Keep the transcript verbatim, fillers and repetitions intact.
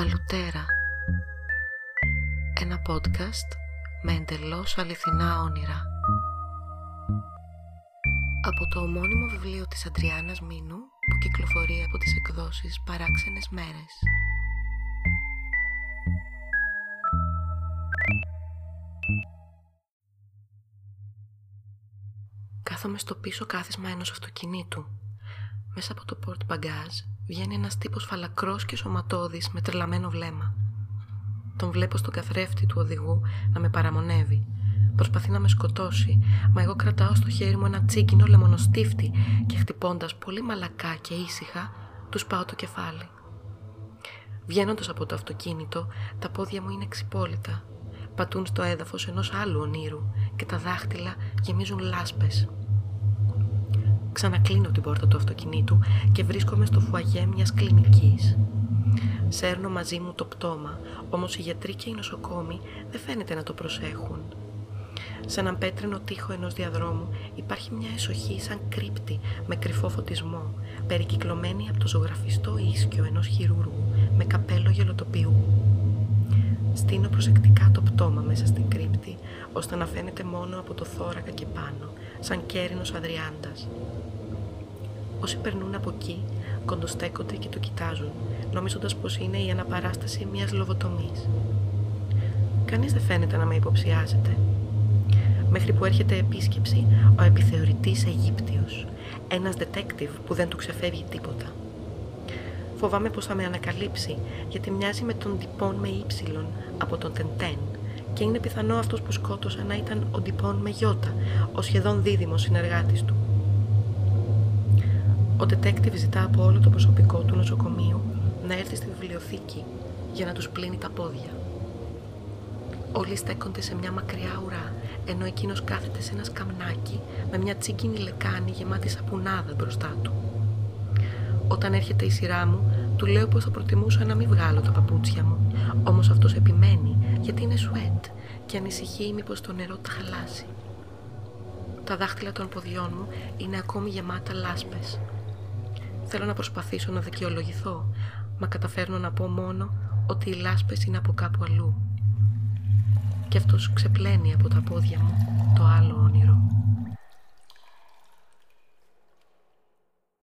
Αλλουτέρα. Ένα podcast με εντελώς αληθινά όνειρα. Από το ομώνυμο βιβλίο της Αντριάνας Μίνου που κυκλοφορεί από τις εκδόσεις Παράξενες Μέρες. Κάθομαι στο πίσω κάθισμα ενός αυτοκινήτου. Μέσα από το πορτμπαγκάζ βγαίνει ένας τύπος φαλακρός και σωματώδης με τρελαμένο βλέμμα. Τον βλέπω στον καθρέφτη του οδηγού να με παραμονεύει. Προσπαθεί να με σκοτώσει, μα εγώ κρατάω στο χέρι μου ένα τσίγκινο λεμονοστίφτη και χτυπώντας πολύ μαλακά και ήσυχα, του σπάω το κεφάλι. Βγαίνοντας από το αυτοκίνητο, τα πόδια μου είναι ξυπόλυτα. Πατούν στο έδαφος ενός άλλου ονείρου και τα δάχτυλα γεμίζουν λάσπες. Ξανακλίνω την πόρτα του αυτοκινήτου και βρίσκομαι στο φουαγέ μιας κλινικής. Σέρνω μαζί μου το πτώμα, όμως οι γιατροί και οι νοσοκόμοι δεν φαίνεται να το προσέχουν. Σε έναν πέτρινο τοίχο ενός διαδρόμου υπάρχει μια εσοχή σαν κρύπτη με κρυφό φωτισμό, περικυκλωμένη από το ζωγραφιστό ίσκιο ενός χειρούργου με καπέλο γελοτοπιού. Στείνω προσεκτικά το πτώμα μέσα στην κρύπτη, ώστε να φαίνεται μόνο από το θώρακα και πάνω, σαν κέρινος αδριάντας. Όσοι περνούν από εκεί, κοντοστέκονται και το κοιτάζουν, νομίζοντας πως είναι η αναπαράσταση μιας λοβοτομής. Κανείς δεν φαίνεται να με υποψιάζεται. Μέχρι που έρχεται επίσκεψη, ο επιθεωρητής Αιγύπτιος, ένας detective που δεν του ξεφεύγει τίποτα. Φοβάμαι πως θα με ανακαλύψει, γιατί μοιάζει με τον Τυπών με Ήψιλον από τον Τεντέν και είναι πιθανό αυτός που σκότωσα να ήταν ο Τυπών με Γιώτα, ο σχεδόν δίδυμος συνεργάτης του. Ο detective ζητά από όλο το προσωπικό του νοσοκομείου να έρθει στη βιβλιοθήκη για να τους πλύνει τα πόδια. Όλοι στέκονται σε μια μακριά ουρά, ενώ εκείνος κάθεται σε ένα σκαμνάκι με μια τσίγκινη λεκάνη γεμάτη σαπουνάδα μπροστά του. Όταν έρχεται η σειρά μου, του λέω πως θα προτιμούσα να μην βγάλω τα παπούτσια μου, όμως αυτός επιμένει γιατί είναι σουέτ και ανησυχεί μήπως το νερό τα χαλάσει. Τα δάχτυλα των ποδιών μου είναι ακόμη γεμάτα λάσπες. Θέλω να προσπαθήσω να δικαιολογηθώ, μα καταφέρνω να πω μόνο ότι οι λάσπες είναι από κάπου αλλού. Και αυτός ξεπλένει από τα πόδια μου το άλλο όνειρο.